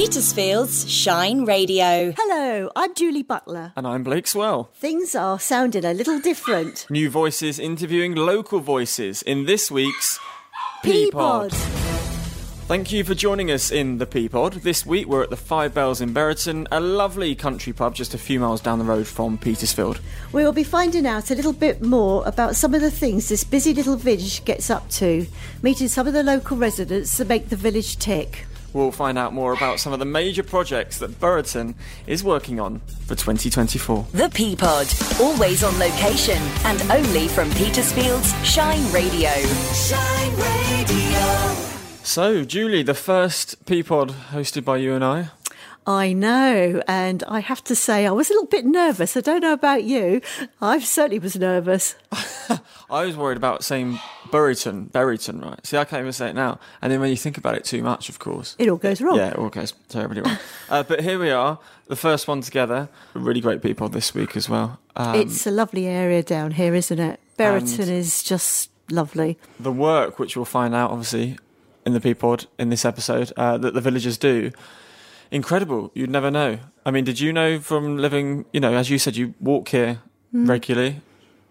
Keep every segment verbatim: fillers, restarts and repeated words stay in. Petersfield's Shine Radio. Hello, I'm Julie Butler. And I'm Blake Swell. Things are sounding a little different. New voices interviewing local voices in this week's Peapod. Thank you for joining us in the Peapod. This week we're at the Five Bells in Buriton, a lovely country pub just a few miles down the road from Petersfield. We will be finding out a little bit more about some of the things this busy little village gets up to, meeting some of the local residents that make the village tick. We'll find out more about some of the major projects that Buriton is working on for twenty twenty-four. The Peapod, always on location and only from Petersfield's Shine Radio. Shine Radio. So, Julie, the first Peapod hosted by you and I. I know, and I have to say I was a little bit nervous. I don't know about you. I certainly was nervous. I was worried about saying Buriton, Buriton, right? See, I can't even say it now. And then when you think about it too much, of course, it all goes wrong. Yeah, it all goes terribly wrong. Uh, but here we are, the first one together. Really great people this week as well. Um, it's a lovely area down here, isn't it? Buriton is just lovely. The work, which we'll find out, obviously, in the Peapod in this episode, uh, that the villagers do. Incredible. You'd never know. I mean, did you know from living, you know, as you said, you walk here mm. regularly.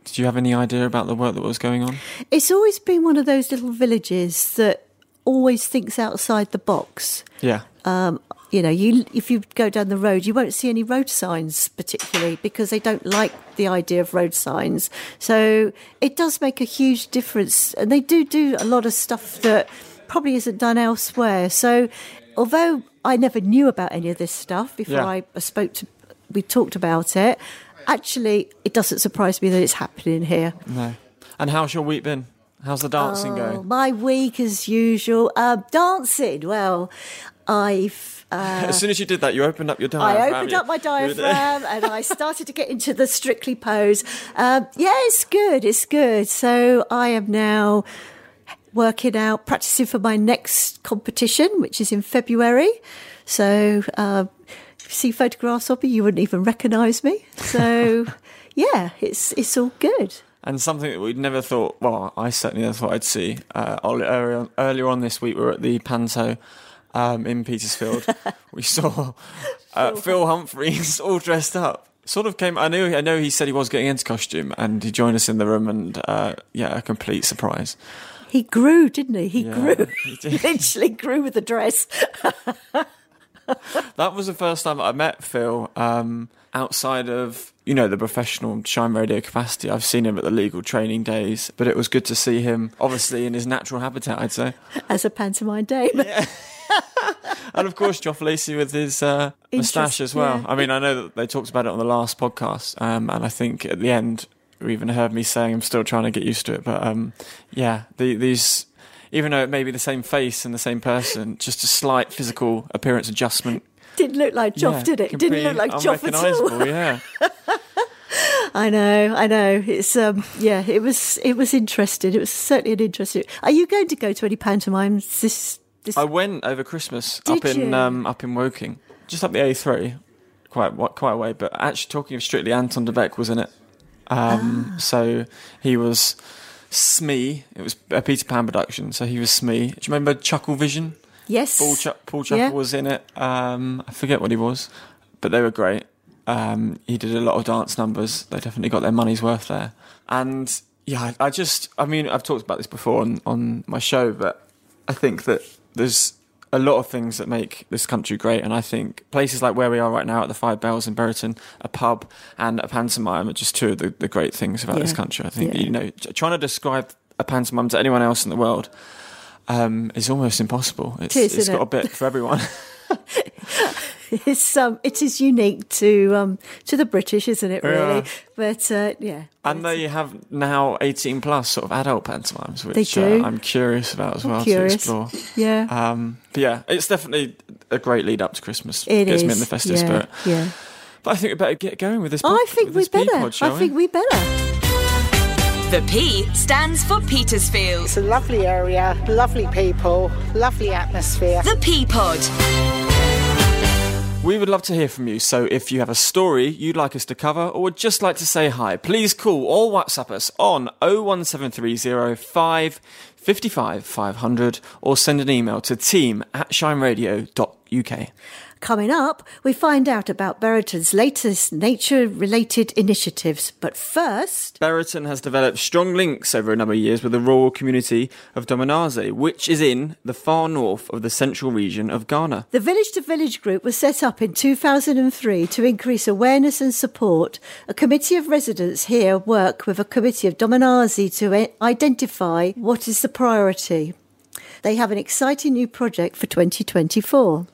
Did you have any idea about the work that was going on? It's always been one of those little villages that always thinks outside the box. Yeah. Um, you know, you if you go down the road, you won't see any road signs particularly because they don't like the idea of road signs. So it does make a huge difference. And they do do a lot of stuff that probably isn't done elsewhere. So although I never knew about any of this stuff before yeah. I spoke to, we talked about it. Actually, it doesn't surprise me that it's happening here. No. And how's your week been? How's the dancing oh, going? My week as usual. Uh, dancing, well, I've... Uh, as soon as you did that, you opened up your diaphragm. I opened up my diaphragm and I started to get into the Strictly pose. Um, yeah, it's good, it's good. So I am now working out, practising for my next competition, which is in February. So... Uh, see photographs of me, you wouldn't even recognise me. So, yeah, it's it's all good. And something that we'd never thought, well, I certainly never thought I'd see. Uh, earlier, earlier on this week, we were at the Panto um, in Petersfield. We saw uh, Phil Humphreys all dressed up. Sort of came, I knew, I know he said he was getting into costume, and he joined us in the room, and, uh, yeah, a complete surprise. He grew, didn't he? He yeah, grew. He did. Literally grew with the dress. That was the first time I met Phil um, outside of, you know, the professional Shine Radio capacity. I've seen him at the legal training days, but it was good to see him, obviously, in his natural habitat, I'd say. As a pantomime dame. Yeah. And, of course, Geoff Lacey with his uh, moustache as well. Yeah. I mean, I know that they talked about it on the last podcast, um, and I think at the end, you even heard me saying I'm still trying to get used to it. But, um, yeah, the, these... Even though it may be the same face and the same person, just a slight physical appearance adjustment. Didn't look like Geoff, yeah, did it? Didn't look like Geoff at all. Yeah. I know, I know. It's um, yeah. It was, it was interesting. It was certainly an interesting. Are you going to go to any pantomimes this? this... I went over Christmas did up in you? um up in Woking, just up the A three, quite quite a way. But actually, talking of Strictly, Anton de Beck was in it. Um, ah. So he was. Smee, it was a Peter Pan production, so he was Smee. Do you remember Chuckle Vision? Yes. Paul, Ch- Paul Chuckle yeah. was in it. Um, I forget what he was, but they were great. Um, he did a lot of dance numbers. They definitely got their money's worth there. And yeah, I, I just, I mean, I've talked about this before on, on my show, but I think that there's a lot of things that make this country great. And I think places like where we are right now at the Five Bells in Buriton, a pub and a pantomime are just two of the, the great things about yeah. this country. I think, yeah. you know, trying to describe a pantomime to anyone else in the world um, is almost impossible. It's, it is, it's got it? a bit for everyone. It's um, it is unique to um, to the British, isn't it? Really, yeah. but uh, yeah. And they have now eighteen plus sort of adult pantomimes, which uh, I'm curious about as I'm well curious. to explore. Yeah. Um, but yeah, it's definitely a great lead up to Christmas. It gets is. me in the festive yeah. spirit. Yeah. But I think we better get going with this. Bo- I think we better. Pod, I think we better. The P stands for Petersfield. It's a lovely area, lovely people, lovely atmosphere. The Peapod. We would love to hear from you, so if you have a story you'd like us to cover or would just like to say hi, please call or WhatsApp us on oh one seven three oh five fifty-five five hundred or send an email to team at shine radio dot U K. Coming up, we find out about Buriton's latest nature-related initiatives. But first... Buriton has developed strong links over a number of years with the rural community of Dominase, which is in the far north of the central region of Ghana. The Village to Village group was set up in two thousand three to increase awareness and support. A committee of residents here work with a committee of Dominase to identify what is the priority. They have an exciting new project for twenty twenty-four.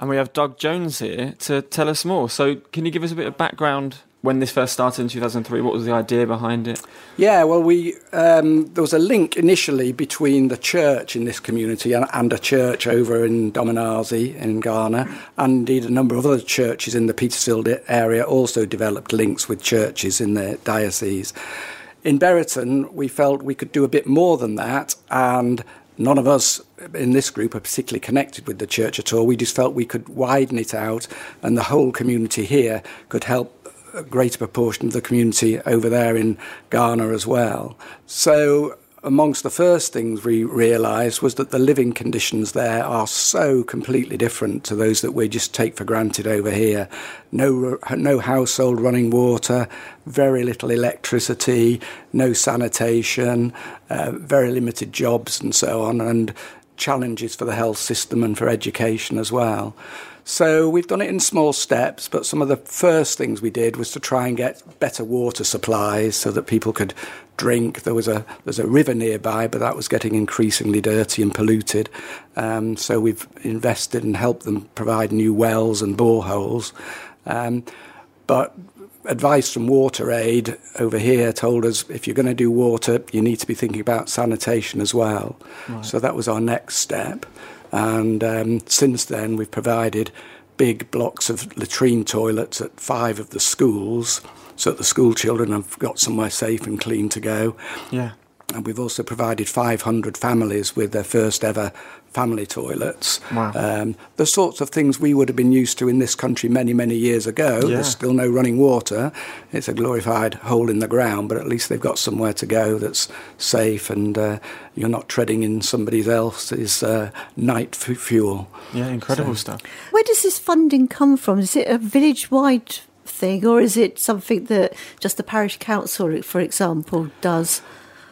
And we have Doug Jones here to tell us more. So can you give us a bit of background when this first started in two thousand three? What was the idea behind it? Yeah, well, we um, there was a link initially between the church in this community and, and a church over in Dominase in Ghana. And indeed, a number of other churches in the Petersfield area also developed links with churches in their diocese. In Buriton, we felt we could do a bit more than that, and none of us in this group are particularly connected with the church at all. We just felt we could widen it out, and the whole community here could help a greater proportion of the community over there in Ghana as well. So amongst the first things we realised was that the living conditions there are so completely different to those that we just take for granted over here. No, no household running water, very little electricity, no sanitation, uh, very limited jobs and so on, and challenges for the health system and for education as well. So we've done it in small steps, but some of the first things we did was to try and get better water supplies so that people could drink. There was a there's a river nearby, but that was getting increasingly dirty and polluted. Um, so we've invested and helped them provide new wells and boreholes. Um, but advice from Water Aid over here told us if you're going to do water, you need to be thinking about sanitation as well. Right. So that was our next step. And um, since then, we've provided big blocks of latrine toilets at five of the schools, so that the school children have got somewhere safe and clean to go. Yeah. And we've also provided five hundred families with their first ever family toilets. Wow. Um, the sorts of things we would have been used to in this country many, many years ago. Yeah. There's still no running water. It's a glorified hole in the ground, but at least they've got somewhere to go that's safe and uh, you're not treading in somebody else's uh, night f- fuel. Yeah, incredible so. stuff. Where does this funding come from? Is it a village-wide thing, or is it something that just the parish council, for example, does?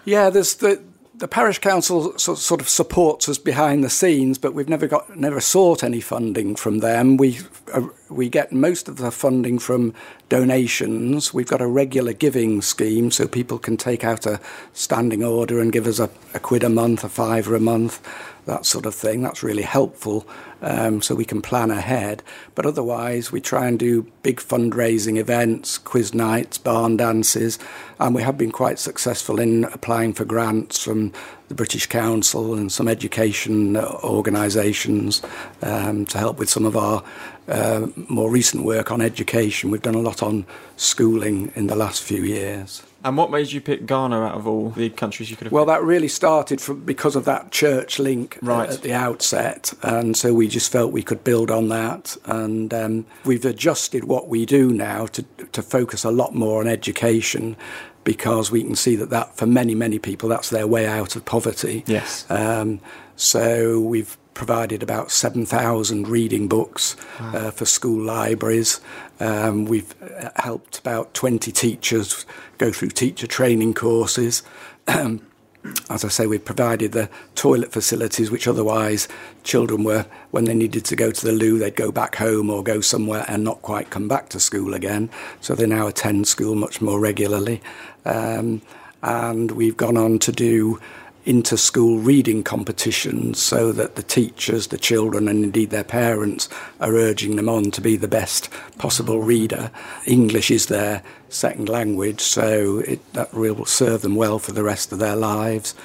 Yeah, there's the the parish council sort of supports us behind the scenes, but we've never got never sought any funding from them. We uh, we get most of the funding from donations. We've got a regular giving scheme, so people can take out a standing order and give us a, a quid a month, a fiver a month, that sort of thing. That's really helpful, um, so we can plan ahead. But otherwise, we try and do big fundraising events, quiz nights, barn dances, and we have been quite successful in applying for grants from the British Council and some education organisations um, to help with some of our uh, more recent work on education. We've done a lot on schooling in the last few years. And what made you pick Ghana out of all the countries you could have? Well, picked? That really started from because of that church link right. at the outset, and so we just felt we could build on that. And um, we've adjusted what we do now to to focus a lot more on education, because we can see that, that for many, many people, that's their way out of poverty. Yes. Um, so we've provided about seven thousand reading books wow. uh, for school libraries. Um, we've helped about twenty teachers go through teacher training courses. As I say, we've provided the toilet facilities, which otherwise children were, when they needed to go to the loo, they'd go back home or go somewhere and not quite come back to school again. So they now attend school much more regularly. Um, and we've gone on to do inter-school reading competitions so that the teachers, the children and indeed their parents are urging them on to be the best possible reader. English is their second language, so it, that will serve them well for the rest of their lives.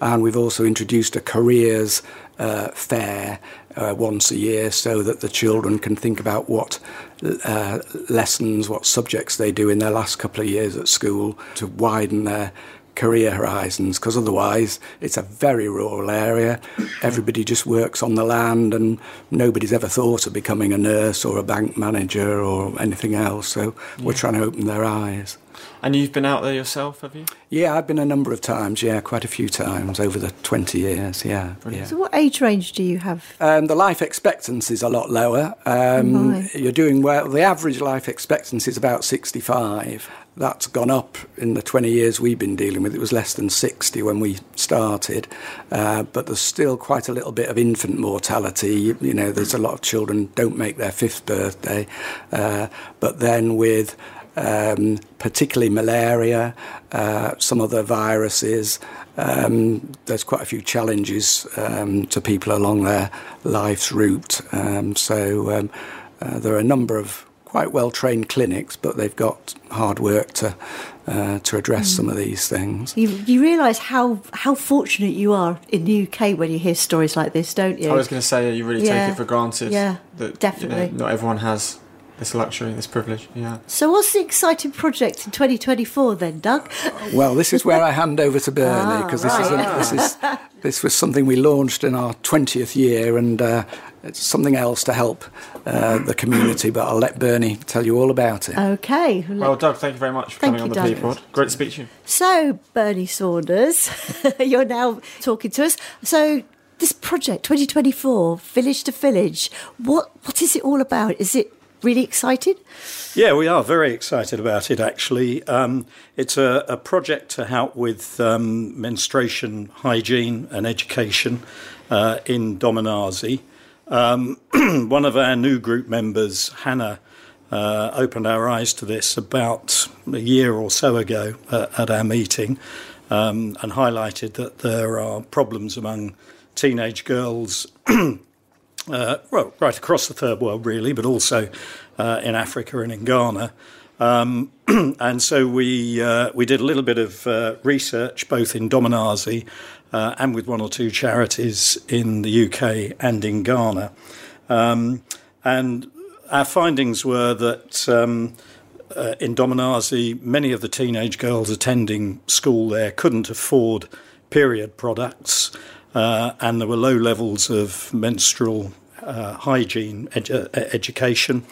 And we've also introduced a careers uh, fair uh, once a year so that the children can think about what uh, lessons, what subjects they do in their last couple of years at school to widen their career horizons, because otherwise it's a very rural area. Everybody just works on the land and nobody's ever thought of becoming a nurse or a bank manager or anything else, so yeah. we're trying to open their eyes. And you've been out there yourself, have you? Yeah, I've been a number of times, yeah, quite a few times over the twenty years, yeah. yeah. So what age range do you have? Um, the life expectancy is a lot lower. Um, oh you're doing well. The average life expectancy is about sixty-five. That's gone up in the twenty years we've been dealing with. It was less than sixty when we started, uh, but there's still quite a little bit of infant mortality. You, you know, there's a lot of children don't make their fifth birthday, uh, but then with... Um, particularly malaria, uh, some other viruses. Um, there's quite a few challenges um, to people along their life's route. Um, so um, uh, there are a number of quite well-trained clinics, but they've got hard work to uh, to address mm. some of these things. You, you realise how, how fortunate you are in the U K when you hear stories like this, don't you? I was going to say, you really yeah. take it for granted. Yeah, that, definitely. You know, not everyone has... this luxury, this privilege, yeah. So what's the exciting project in twenty twenty-four then, Doug? Well, this is where I hand over to Bernie, because ah, right. this, this, this was something we launched in our twentieth year, and uh, it's something else to help uh, the community, but I'll let Bernie tell you all about it. OK. Well, well Doug, thank you very much for coming you, on the Peapod. Great to speak to you. So, Bernie Saunders, you're now talking to us. So... this project, twenty twenty-four, Village to Village, what what is it all about? Is it really excited? Yeah, we are very excited about it, actually. Um, it's a, a project to help with um, menstruation hygiene and education uh, in Dominase. Um, one of our new group members, Hannah, uh, opened our eyes to this about a year or so ago uh, at our meeting um, and highlighted that there are problems among teenage girls Uh, well, right across the third world, really, but also uh, in Africa and in Ghana. Um, and so we uh, we did a little bit of uh, research, both in Dominase uh, and with one or two charities in the U K and in Ghana. Um, and our findings were that um, uh, in Dominase, many of the teenage girls attending school there couldn't afford period products. Uh, and there were low levels of menstrual uh, hygiene edu- education.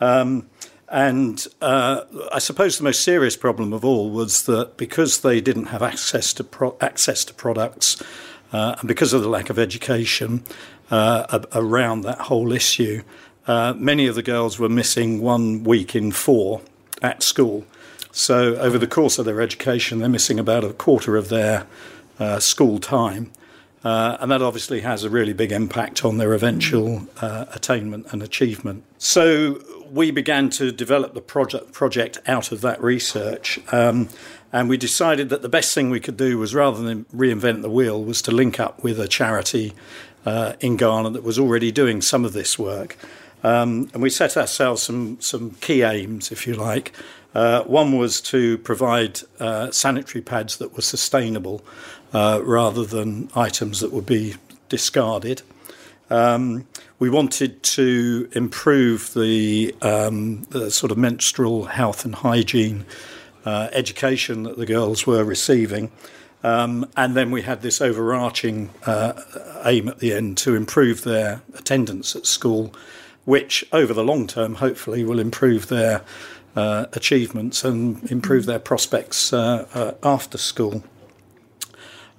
Um, and uh, I suppose the most serious problem of all was that because they didn't have access to pro- access to products uh, and because of the lack of education uh, ab- around that whole issue, uh, many of the girls were missing one week in four at school. So over the course of their education, they're missing about a quarter of their uh, school time. Uh, and that obviously has a really big impact on their eventual uh, attainment and achievement. So we began to develop the project, project out of that research, um, and we decided that the best thing we could do was, rather than reinvent the wheel, was to link up with a charity uh, in Ghana that was already doing some of this work. Um, and we set ourselves some, some key aims, if you like. Uh, one was to provide uh, sanitary pads that were sustainable uh, rather than items that would be discarded. Um, we wanted to improve the, um, the sort of menstrual health and hygiene uh, education that the girls were receiving. Um, and then we had this overarching uh, aim at the end to improve their attendance at school, which over the long term, hopefully, will improve their Uh, achievements and improve their prospects uh, uh, after school.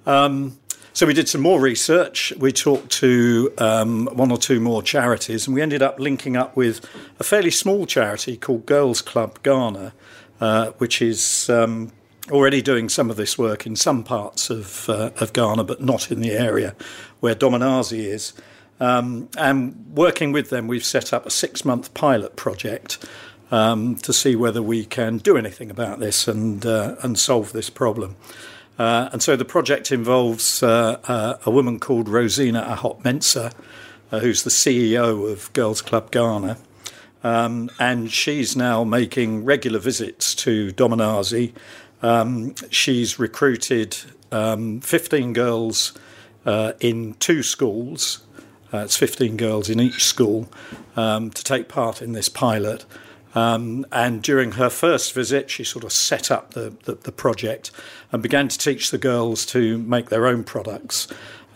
Um, so we did some more research. We talked to um, one or two more charities, and we ended up linking up with a fairly small charity called Girls Club Ghana, uh, which is um, already doing some of this work in some parts of, uh, of Ghana, but not in the area where Dominase is. Um, and working with them, we've set up a six-month pilot project Um, to see whether we can do anything about this and uh, and solve this problem. Uh, and so the project involves uh, uh, a woman called Rosina Ahot Mensa, uh, who's the C E O of Girls Club Ghana. Um, and she's now making regular visits to Dominase. Um, she's recruited um, fifteen girls uh, in two schools. Uh, it's fifteen girls in each school um, to take part in this pilot. Um, and during her first visit, she sort of set up the, the, the project and began to teach the girls to make their own products.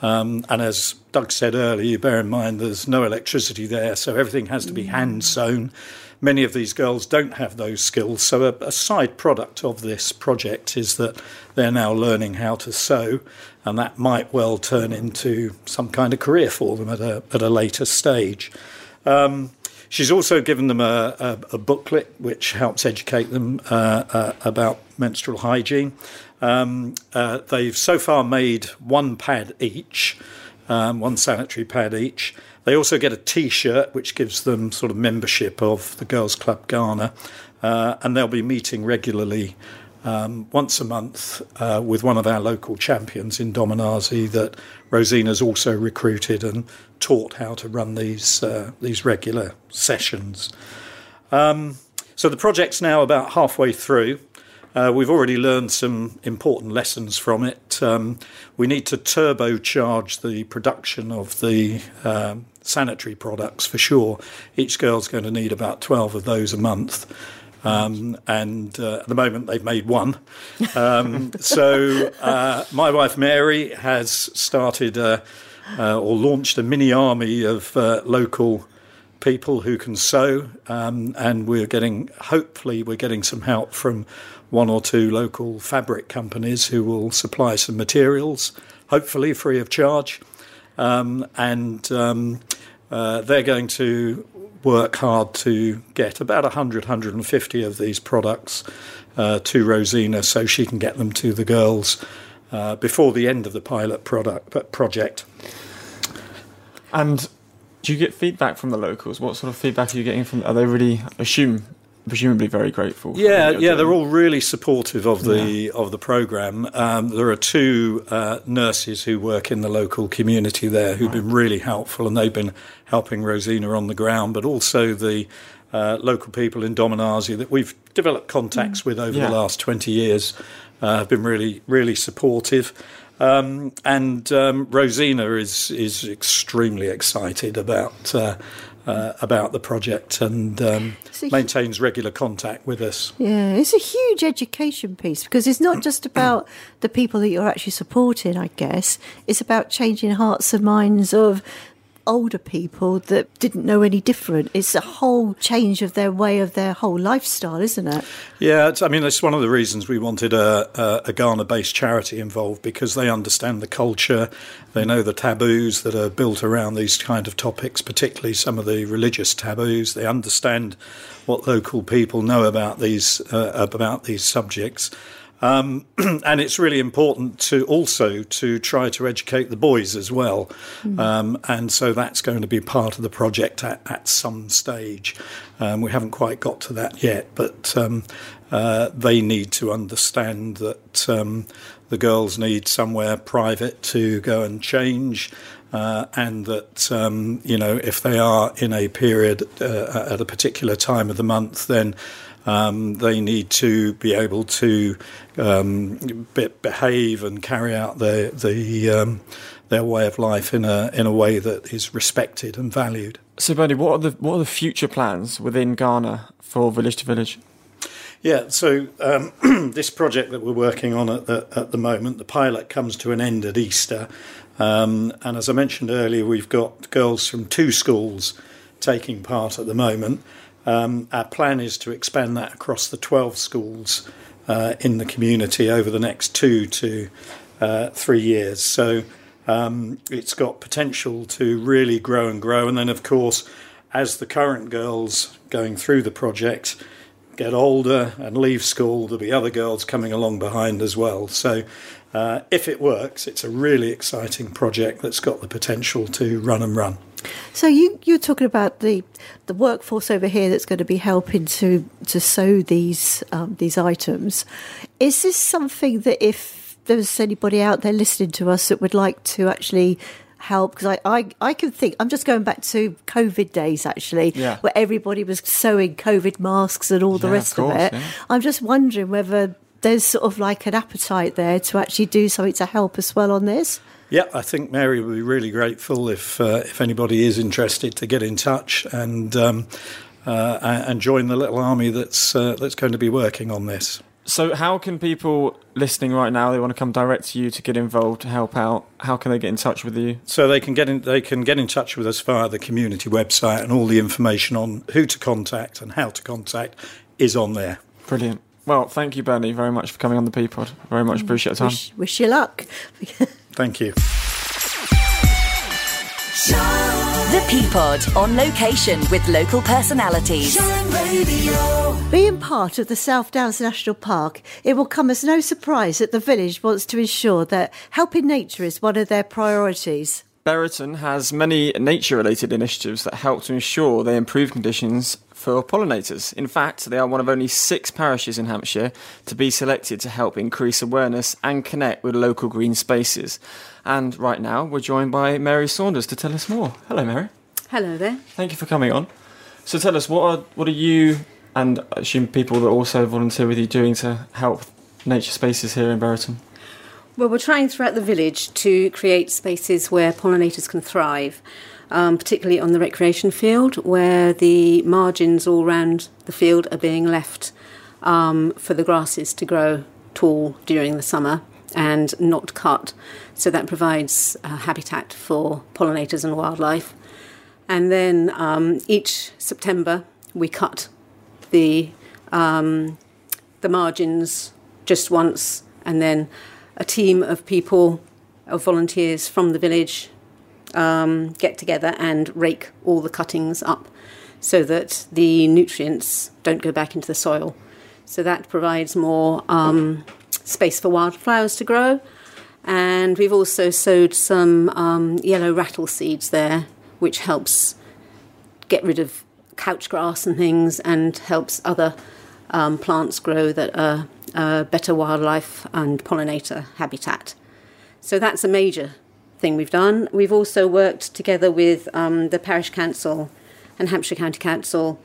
Um, and as Doug said earlier, you bear in mind there's no electricity there, so everything has to be hand sewn. Many of these girls don't have those skills, so a, a side product of this project is that they're now learning how to sew, and that might well turn into some kind of career for them at a, at a later stage. Um, she's also given them a, a, a booklet which helps educate them uh, uh, about menstrual hygiene. Um, uh, they've so far made one pad each, um, one sanitary pad each. They also get a T-shirt, which gives them sort of membership of the Girls Club Ghana, uh, and they'll be meeting regularly um, once a month uh, with one of our local champions in Dominase that Rosina's also recruited and taught how to run these uh, these regular sessions. Um, so the project's now about halfway through. Uh, we've already learned some important lessons from it. Um, we need to turbocharge the production of the um, sanitary products for sure. Each girl's going to need about twelve of those a month. Um, and uh, at the moment, they've made one. Um, so uh, my wife, Mary, has started uh, uh, or launched a mini army of uh, local people who can sew. Um, and we're getting, hopefully, we're getting some help from one or two local fabric companies who will supply some materials, hopefully free of charge. Um, and um, uh, they're going to work hard to get about one hundred, one hundred fifty of these products uh, to Rosina so she can get them to the girls uh, before the end of the pilot product project. And do you get feedback from the locals? What sort of feedback are you getting from? Are they really, assume... presumably very grateful. Yeah, yeah, they're all really supportive of the yeah. of the programme. Um, there are two uh, nurses who work in the local community there who've right. been really helpful, and they've been helping Rosina on the ground, but also the uh, local people in Dominase that we've developed contacts mm. with over yeah. the last twenty years uh, have been really, really supportive. Um, and um, Rosina is is extremely excited about uh, Uh, about the project and um, maintains hu- regular contact with us. Yeah, it's a huge education piece because it's not just about the people that you're actually supporting, I guess. It's about changing hearts and minds of older people that didn't know any different. It's a whole change of their way of their whole lifestyle, isn't it? Yeah, it's, I mean, that's one of the reasons we wanted a, a, a Ghana-based charity involved, because they understand the culture, they know the taboos that are built around these kind of topics, particularly some of the religious taboos. They understand what local people know about these uh, about these subjects. Um, and it's really important to also to try to educate the boys as well. Mm. Um, and so that's going to be part of the project at, at some stage. Um, we haven't quite got to that yet, but um, uh, they need to understand that um, the girls need somewhere private to go and change. Uh, and that, um, you know, if they are in a period uh, at a particular time of the month, then um, they need to be able to um, be- behave and carry out their the, um, their way of life in a in a way that is respected and valued. So, Bernie, what are the what are the future plans within Ghana for Village to Village? Yeah, so um, this project that we're working on at the, at the moment, the pilot comes to an end at Easter. Um, and as I mentioned earlier, we've got girls from two schools taking part at the moment. Um, our plan is to expand that across the twelve schools uh, in the community over the next two to uh, three years. So um, it's got potential to really grow and grow. And then, of course, as the current girls going through the project get older and leave school, there'll be other girls coming along behind as well. So uh, if it works, it's a really exciting project that's got the potential to run and run. So you, you're talking about the the workforce over here that's going to be helping to to sew these um, these items. Is this something that if there's anybody out there listening to us that would like to actually help, because I, I, I can think, I'm just going back to COVID days actually, yeah. where everybody was sewing COVID masks and all the yeah, rest of, course, of it. Yeah. I'm just wondering whether there's sort of like an appetite there to actually do something to help as well on this. Yeah, I think Mary would be really grateful if uh, if anybody is interested to get in touch and um, uh, and join the little army that's uh, that's going to be working on this. So how can people listening right now, they want to come direct to you to get involved, to help out, how can they get in touch with you? So they can get in, they can get in touch with us via the community website, and all the information on who to contact and how to contact is on there. Brilliant. Well, thank you, Bernie, very much for coming on the Peapod. Very much appreciate your time. Wish, wish you luck. Thank you. The Peapod, on location with local personalities. Shine Radio. Being part of the South Downs National Park, it will come as no surprise that the village wants to ensure that helping nature is one of their priorities. Buriton has many nature-related initiatives that help to ensure they improve conditions for pollinators. In fact, they are one of only six parishes in Hampshire to be selected to help increase awareness and connect with local green spaces. And right now, we're joined by Mary Saunders to tell us more. Hello, Mary. Hello there. Thank you for coming on. So tell us, what are, what are you, and I assume people that also volunteer with you, doing to help nature spaces here in Buriton? Well, we're trying throughout the village to create spaces where pollinators can thrive, um, particularly on the recreation field, where the margins all round the field are being left um, for the grasses to grow tall during the summer and not cut. So that provides uh, habitat for pollinators and wildlife. And then um, each September we cut the um, the margins just once, and then a team of people, of volunteers from the village, um, get together and rake all the cuttings up so that the nutrients don't go back into the soil. So that provides more um, space for wildflowers to grow. And we've also sowed some um, yellow rattle seeds there, which helps get rid of couch grass and things, and helps other um, plants grow that are Uh, better wildlife and pollinator habitat. So that's a major thing we've done. We've also worked together with um, the Parish Council and Hampshire County Council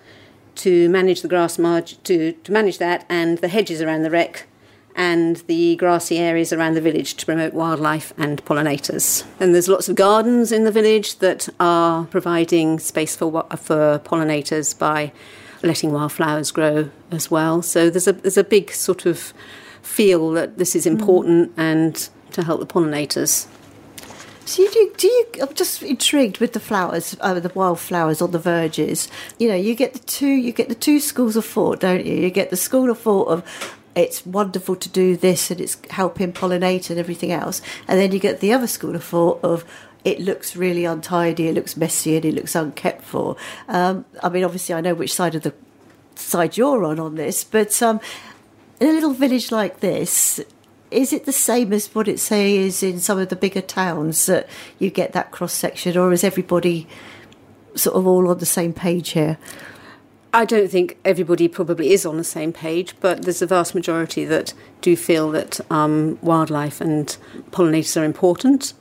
to manage the grass margin, to, to manage that and the hedges around the wreck and the grassy areas around the village to promote wildlife and pollinators. And there's lots of gardens in the village that are providing space for for pollinators by letting wildflowers grow as well. So there's a there's a big sort of feel that this is important, mm. and to help the pollinators. So you do, do you, I'm just intrigued with the flowers, uh, the wildflowers on the verges. You know, you get the two, you get the two schools of thought, don't you? You get the school of thought of it's wonderful to do this and it's helping pollinate and everything else. And then you get the other school of thought of it looks really untidy, it looks messy, and it looks unkept for. Um, I mean, obviously, I know which side of the side you're on on this, but um, in a little village like this, is it the same as what it say is in some of the bigger towns that you get that cross section, or is everybody sort of all on the same page here? I don't think everybody probably is on the same page, but there's a vast majority that do feel that um, wildlife and pollinators are important.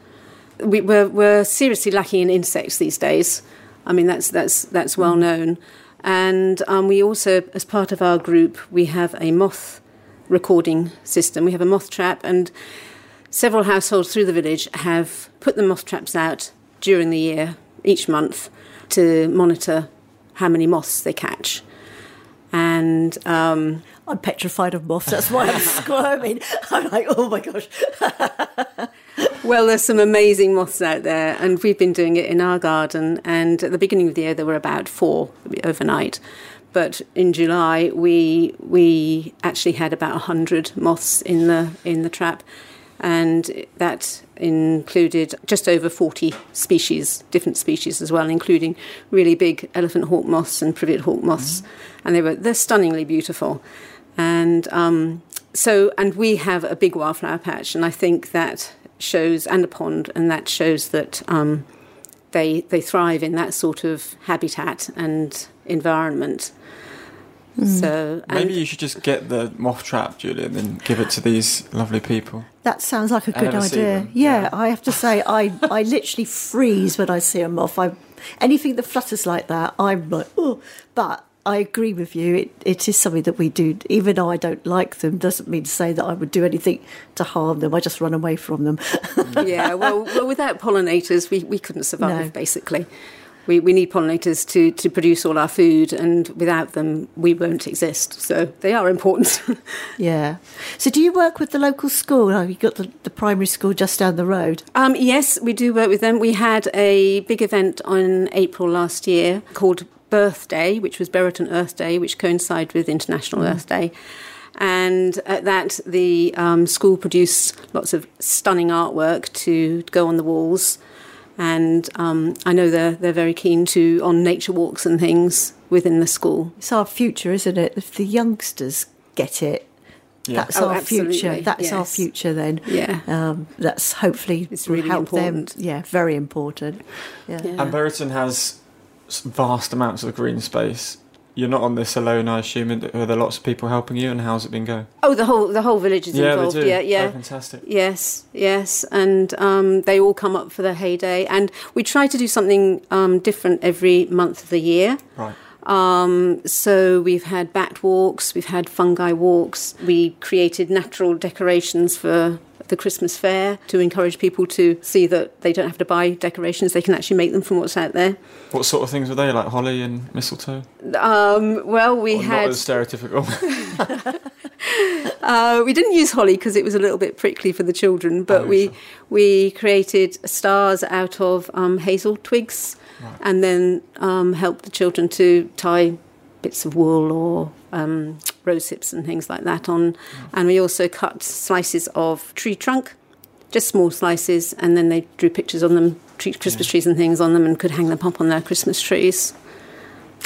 We, we're, we're seriously lacking in insects these days. I mean, that's that's that's well known. And um, we also, as part of our group, we have a moth recording system. We have a moth trap, and several households through the village have put the moth traps out during the year, each month, to monitor how many moths they catch. And um, I'm petrified of moths, that's why I'm squirming. I'm like, oh my gosh. Well, there's some amazing moths out there, and we've been doing it in our garden. And at the beginning of the year, there were about four overnight. But in July, we we actually had about one hundred moths in the in the trap, and that included just over forty species, different species as well, including really big elephant hawk moths and privet hawk moths. Mm-hmm. And they were they're stunningly beautiful. And um, so, and we have a big wildflower patch, and I think that shows, and a pond, and that shows that um, they they thrive in that sort of habitat and environment. Mm. So and maybe you should just get the moth trap, Julie, and then give it to these lovely people. That sounds like a good idea. Yeah, yeah, I have to say, I I literally freeze when I see a moth. I anything that flutters like that, I'm like, oh. But I agree with you. It it is something that we do. Even though I don't like them, doesn't mean to say that I would do anything to harm them. I just run away from them. Yeah. Well, well, without pollinators, we we couldn't survive. No. Basically. We we need pollinators to, to produce all our food, and without them we won't exist. So they are important. Yeah. So do you work with the local school? Oh, you've got the, the primary school just down the road. Um, yes, we do work with them. We had a big event on April last year called Birth Day, which was Buriton Earth Day, which coincided with International mm. Earth Day. And at that, the um, school produced lots of stunning artwork to go on the walls. And um, I know they're they're very keen to on nature walks and things within the school. It's our future, isn't it? If the youngsters get it, yeah. that's oh, our absolutely. future. That's yes. our future. Then, yeah. Um, that's hopefully it's really help important. Them. Yeah, very important. Yeah. yeah. And Buriton has vast amounts of green space. You're not on this alone, I assume. Are there lots of people helping you, and how's it been going? Oh, the whole the whole village is yeah, involved. They do. Yeah, yeah, oh, fantastic. Yes, yes, and um, they all come up for the hay day, and we try to do something um, different every month of the year. Right. Um, so we've had bat walks, we've had fungi walks. We created natural decorations for the Christmas fair to encourage people to see that they don't have to buy decorations, they can actually make them from what's out there. What sort of things were they, like holly and mistletoe? Um, well, we or had... Not as stereotypical. uh, we didn't use holly because it was a little bit prickly for the children, but oh, we sure. we created stars out of um, hazel twigs right. and then um, helped the children to tie bits of wool or um, rose hips and things like that on. Oh. And we also cut slices of tree trunk, just small slices, and then they drew pictures on them, tree, Christmas yeah. trees and things on them, and could hang them up on their Christmas trees.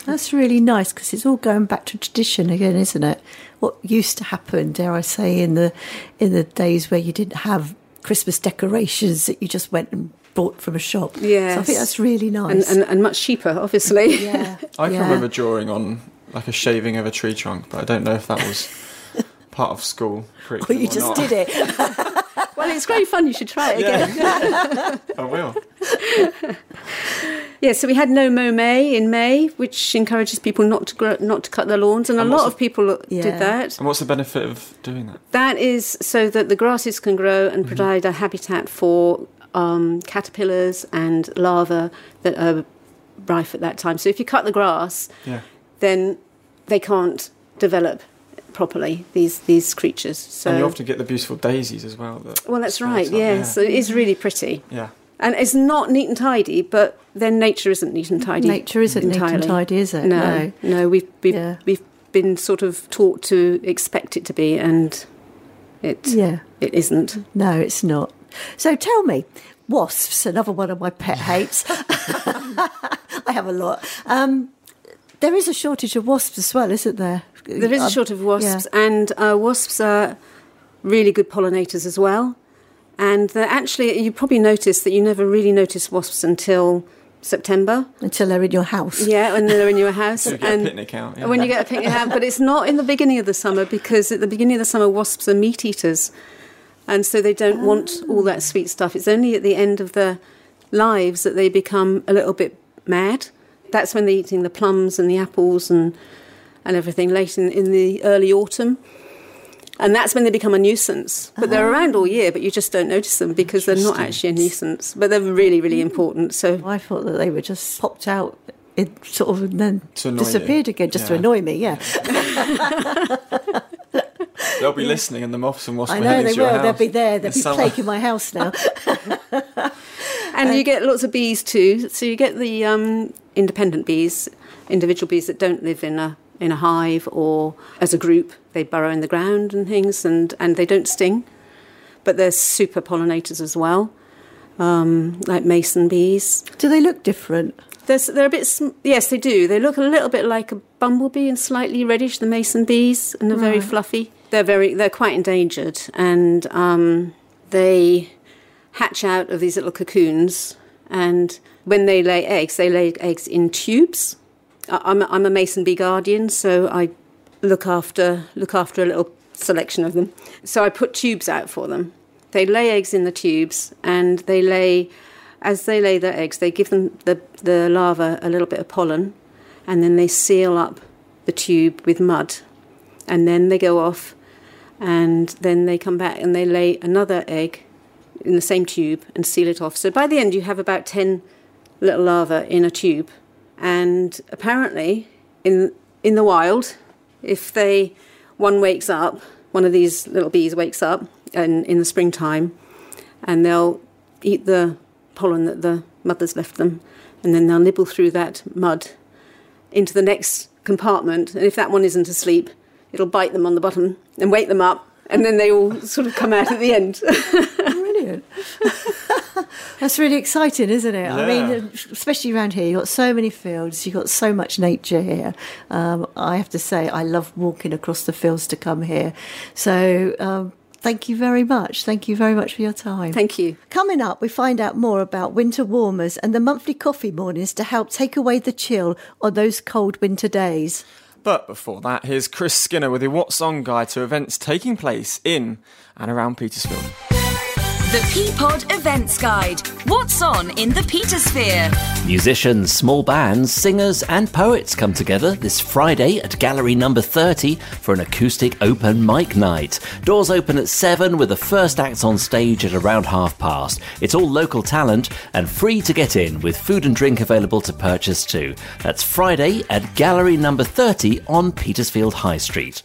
That's really nice, because it's all going back to tradition again, isn't it? What used to happen, dare I say, in the in the days where you didn't have Christmas decorations, that you just went and bought from a shop. Yeah, so I think that's really nice, and, and, and much cheaper, obviously. Yeah, I can yeah. remember drawing on like a shaving of a tree trunk, but I don't know if that was part of school. Well, you just not. did it. Well, it's great fun. You should try it yeah. again. I will. Yeah, so we had No Mow May in May, which encourages people not to grow, not to cut their lawns, and, and a lot the, of people yeah. did that. And what's the benefit of doing that? That is so that the grasses can grow and provide mm-hmm. a habitat for Um, caterpillars and larvae that are rife at that time. So if you cut the grass, yeah. then they can't develop properly, these these creatures. So and you often get the beautiful daisies as well. That well, that's right, yeah. yeah. So it is really pretty. Yeah. And it's not neat and tidy, but then nature isn't neat and tidy. Nature isn't entirely. neat and tidy, is it? No, no. no we've, we've, yeah. we've been sort of taught to expect it to be, and it yeah. it isn't. No, it's not. So tell me, wasps, another one of my pet hates. I have a lot. Um, there is a shortage of wasps as well, isn't there? There is a shortage of wasps, yeah. and uh, wasps are really good pollinators as well. And actually, you probably noticed that you never really notice wasps until September. Until they're in your house. Yeah, when they're in your house. You get and a picnic out. Yeah. When you get a picnic out, but it's not in the beginning of the summer, because at the beginning of the summer, wasps are meat eaters. And so they don't want all that sweet stuff. It's only at the end of their lives that they become a little bit mad. That's when they're eating the plums and the apples and and everything late in, in the early autumn. And that's when they become a nuisance. But they're around all year, but you just don't notice them because they're not actually a nuisance. But they're really, really important. So I thought that they were just popped out. It sort of and then disappeared you. again just yeah. to annoy me, yeah. They'll be yeah. listening, and the moths and wasps will head into your house. I know, they will. They'll be there. They'll be summer. plaguing my house now. And um, you get lots of bees too. So you get the um, independent bees, individual bees that don't live in a in a hive or as a group. They burrow in the ground and things, and, and they don't sting. But they're super pollinators as well, um, like mason bees. Do they look different? They're, they're a bit, sm- yes, they do. They look a little bit like a bumblebee and slightly reddish, the mason bees, and they're right. very fluffy. They're very, they're quite endangered, and um, they hatch out of these little cocoons. And when they lay eggs, they lay eggs in tubes. I'm, I'm a mason bee guardian, so I look after look after a little selection of them. So I put tubes out for them. They lay eggs in the tubes, and they lay. As they lay their eggs, they give them the, the larva a little bit of pollen, and then they seal up the tube with mud, and then they go off, and then they come back and they lay another egg in the same tube and seal it off. So by the end, you have about ten little larva in a tube. And apparently, in in the wild, if they one wakes up, one of these little bees wakes up and in the springtime, and they'll eat the pollen that the mother's left them, and then they'll nibble through that mud into the next compartment, and if that one isn't asleep, it'll bite them on the bottom and wake them up, and then they all sort of come out at the end. Brilliant. That's really exciting, isn't it? Yeah. I mean, especially around here, you've got so many fields, you've got so much nature here. Um, I have to say, I love walking across the fields to come here. So um, thank you very much. Thank you very much for your time. Thank you. Coming up, we find out more about winter warmers and the monthly coffee mornings to help take away the chill on those cold winter days. But before that, here's Chris Skinner with a What's On guide to events taking place in and around Petersfield. The Peapod Events Guide. What's on in the Petersphere? Musicians, small bands, singers and poets come together this Friday at Gallery number thirty for an acoustic open mic night. Doors open at seven with the first act on stage at around half past. It's all local talent and free to get in, with food and drink available to purchase too. That's Friday at Gallery number thirty on Petersfield High Street.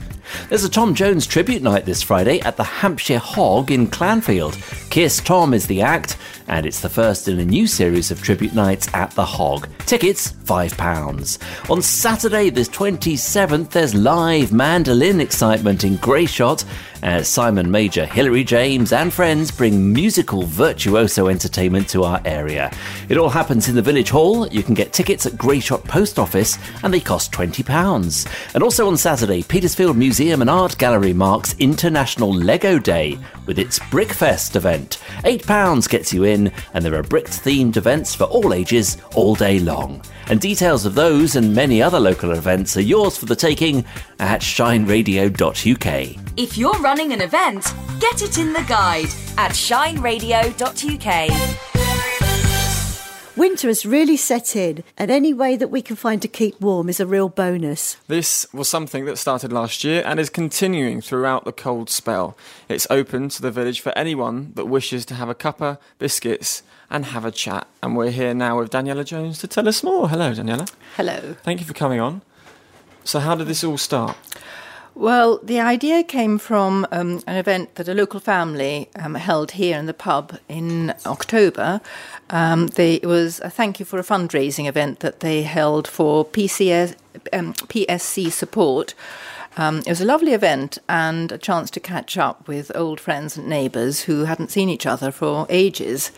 There's a Tom Jones tribute night this Friday at the Hampshire Hog in Clanfield. Kiss Tom is the act, and it's the first in a new series of tribute nights at the Hog. Tickets, five pounds. On Saturday the twenty-seventh, there's live mandolin excitement in Greyshot as Simon Major, Hilary James and friends bring musical virtuoso entertainment to our area. It all happens in the Village Hall. You can get tickets at Grayshot Post Office, and they cost twenty pounds. And also on Saturday, Petersfield Museum and Art Gallery marks International Lego Day with its Brickfest event. eight pounds gets you in, and there are brick-themed events for all ages all day long. And details of those and many other local events are yours for the taking at shine radio dot u k. If you're running an event, get it in the guide at shine radio dot u k. Winter has really set in, and any way that we can find to keep warm is a real bonus. This was something that started last year and is continuing throughout the cold spell. It's open to the village for anyone that wishes to have a cuppa, biscuits and have a chat. And we're here now with Daniela Jones to tell us more. Hello, Daniela. Hello. Thank you for coming on. So how did this all start? Well, the idea came from um, an event that a local family um, held here in the pub in October. Um, they, it was a thank you for a fundraising event that they held for P C S, um, P S C support. Um, it was a lovely event and a chance to catch up with old friends and neighbours who hadn't seen each other for ages.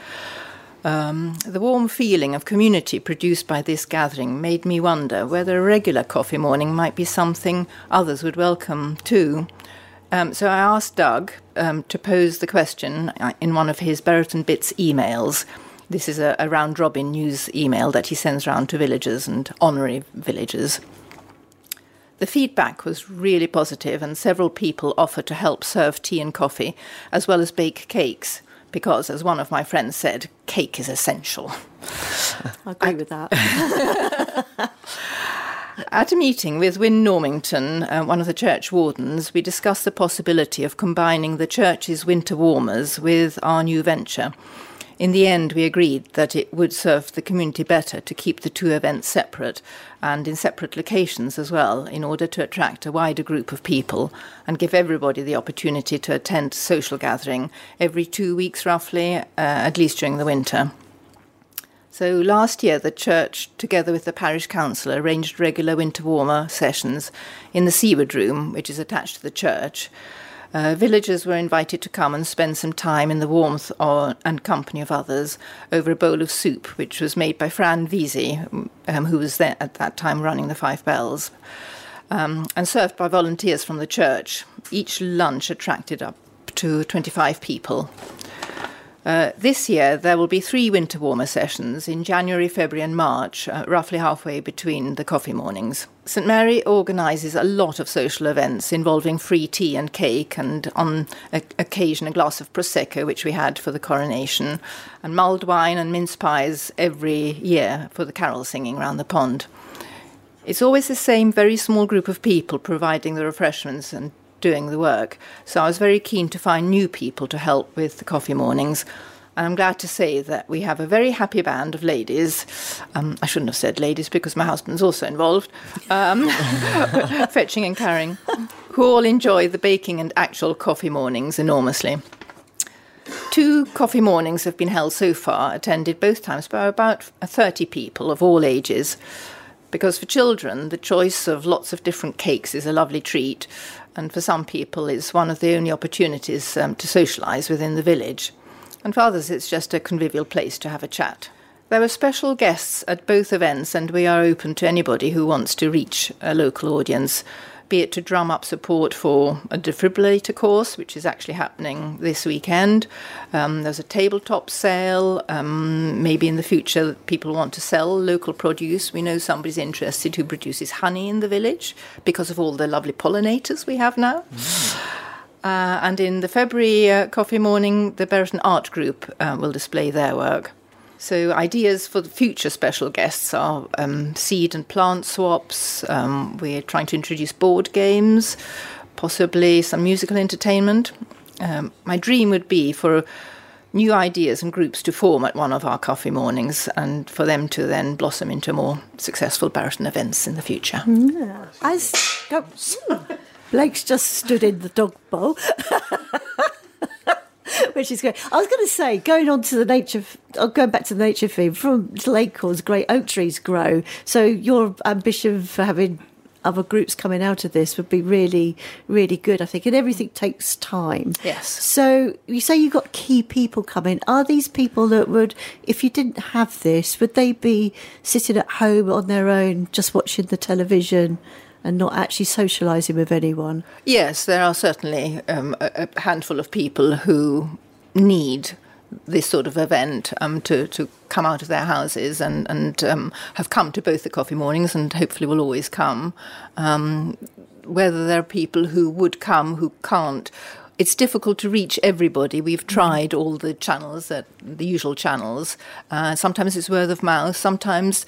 Um, the warm feeling of community produced by this gathering made me wonder whether a regular coffee morning might be something others would welcome too. Um, so I asked Doug um, to pose the question in one of his Buriton Bits emails. This is a, a round-robin news email that he sends round to villagers and honorary villagers. The feedback was really positive, and several people offered to help serve tea and coffee, as well as bake cakes. Because, as one of my friends said, cake is essential. I agree with that. At a meeting with Wyn Normington, uh, one of the church wardens, we discussed the possibility of combining the church's winter warmers with our new venture. In the end, we agreed that it would serve the community better to keep the two events separate and in separate locations as well, in order to attract a wider group of people and give everybody the opportunity to attend a social gathering every two weeks roughly, uh, at least during the winter. So last year, the church, together with the parish council, arranged regular winter warmer sessions in the Seaward Room, which is attached to the church. Uh, villagers were invited to come and spend some time in the warmth or, and company of others over a bowl of soup, which was made by Fran Veazey, um, who was there at that time running the Five Bells, um, and served by volunteers from the church. Each lunch attracted up to twenty-five people. Uh, this year there will be three winter warmer sessions in January, February and March, uh, roughly halfway between the coffee mornings. St Mary organises a lot of social events involving free tea and cake, and on a- occasion a glass of Prosecco, which we had for the coronation, and mulled wine and mince pies every year for the carol singing round the pond. It's always the same very small group of people providing the refreshments and doing the work, so I was very keen to find new people to help with the coffee mornings, And I'm glad to say that we have a very happy band of ladies. Um, I shouldn't have said ladies because my husband's also involved. Um, fetching and carrying. Who all enjoy the baking and actual coffee mornings enormously. Two coffee mornings have been held so far, attended both times by about thirty people of all ages. Because for children, the choice of lots of different cakes is a lovely treat. And for some people, it's one of the only opportunities um, to socialise within the village. And for others, it's just a convivial place to have a chat. There were special guests at both events, and we are open to anybody who wants to reach a local audience, be it to drum up support for a defibrillator course, which is actually happening this weekend. Um, there's a tabletop sale. Um, maybe in the future people want to sell local produce. We know somebody's interested who produces honey in the village because of all the lovely pollinators we have now. Mm-hmm. Uh, and in the February uh, coffee morning, the Buriton Art Group uh, will display their work. So ideas for the future special guests are um, seed and plant swaps. Um, we're trying to introduce board games, possibly some musical entertainment. Um, my dream would be for new ideas and groups to form at one of our coffee mornings and for them to then blossom into more successful Buriton events in the future. Yeah. I s- oh. Blake's just stood in the dog bowl, which is great. I was going to say, going on to the nature, going back to the nature theme, from little acorns, great oak trees grow. So your ambition for having other groups coming out of this would be really, really good, I think. And everything takes time. Yes. So you say you've got key people coming. Are these people that would, if you didn't have this, would they be sitting at home on their own, just watching the television and not actually socialising with anyone? Yes, there are certainly um, a, a handful of people who need this sort of event um, to, to come out of their houses and, and um, have come to both the coffee mornings and hopefully will always come. Um, whether there are people who would come who can't, it's difficult to reach everybody. We've tried all the channels, that, the usual channels. Uh, sometimes it's word of mouth, sometimes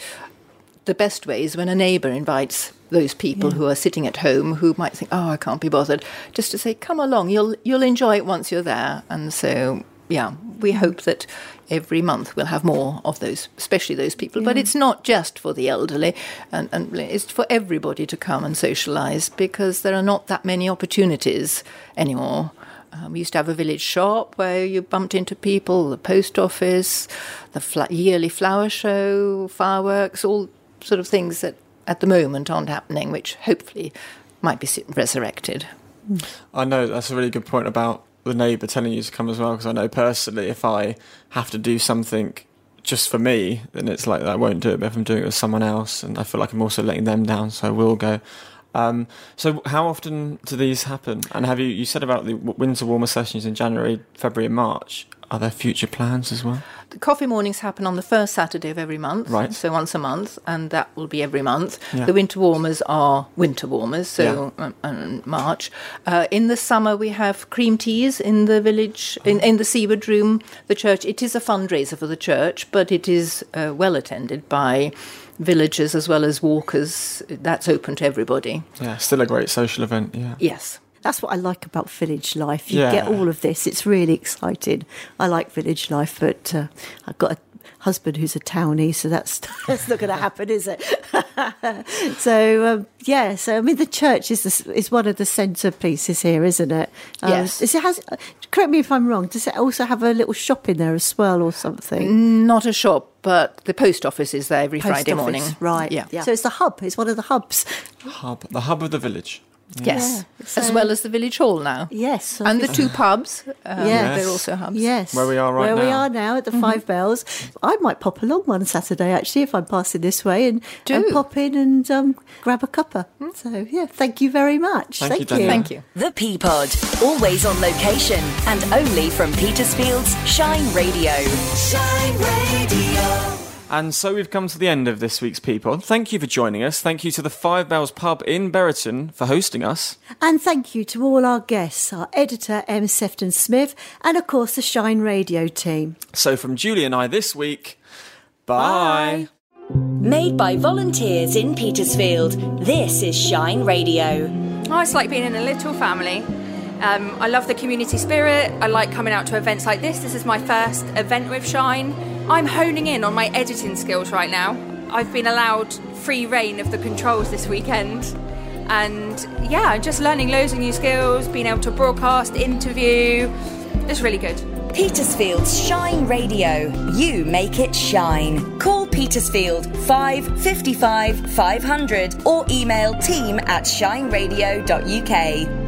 the best way is when a neighbour invites those people yeah. who are sitting at home who might think, oh, I can't be bothered, just to say, come along, you'll you'll enjoy it once you're there. And so, yeah, we hope that every month we'll have more of those, especially those people. Yeah. But it's not just for the elderly, and, and it's for everybody to come and socialise because there are not that many opportunities anymore. Um, we used to have a village shop where you bumped into people, the post office, the fl- yearly flower show, fireworks, all sort of things that at the moment aren't happening, which hopefully might be resurrected. I know that's a really good point about the neighbour telling you to come as well, because I know personally if I have to do something just for me, then it's like I won't do it, but if I'm doing it with someone else, and I feel like I'm also letting them down, so I will go. Um, so how often do these happen? And have you, you said about the winter warmer sessions in January, February and March. Are there future plans as well? The coffee mornings happen on the first Saturday of every month, right. So once a month, and that will be every month. Yeah. The winter warmers are winter warmers, so yeah. um, um, March. Uh, in the summer, we have cream teas in the village, in, in the Seaward Room, the church. It is a fundraiser for the church, but it is uh, well attended by villagers as well as walkers. That's open to everybody. Yeah, still a great social event, yeah. Yes. That's what I like about village life. You yeah. get all of this. It's really exciting. I like village life, but uh, I've got a husband who's a townie, so that's that's not going to happen, is it? so, um, yeah, so, I mean, the church is the, is one of the centrepieces here, isn't it? Um, yes. Is it has, correct me if I'm wrong, does it also have a little shop in there as well or something? Not a shop, but the post office is there every post Friday office, morning. Right. Yeah. yeah. So it's the hub. It's one of the hubs. Hub. The hub of the village. Yes, yeah, so as well as the village hall now. Yes. I and the two pubs. Um, yes. They're also hubs. Yes. Where we are right Where now. Where we are now at the mm-hmm. Five Bells. I might pop along one Saturday, actually, if I'm passing this way, and, and pop in and um, grab a cuppa. Mm-hmm. So, yeah, thank you very much. Thank, thank you, Daniel. Thank you. The Peapod, always on location and only from Petersfield's Shine Radio. Shine Radio. And so we've come to the end of this week's Peapod. Thank you for joining us. Thank you to the Five Bells Pub in Buriton for hosting us. And thank you to all our guests, our editor, Em Sefton-Smith, and, of course, the Shine Radio team. So from Julie and I this week, bye. bye. Made by volunteers in Petersfield, this is Shine Radio. Oh, it's like being in a little family. Um, I love the community spirit. I like coming out to events like this. This is my first event with Shine. I'm honing in on my editing skills right now. I've been allowed free reign of the controls this weekend. And yeah, just learning loads of new skills, being able to broadcast, interview. It's really good. Petersfield's Shine Radio. You make it shine. Call Petersfield five five five five hundred or email team at shine radio dot u k.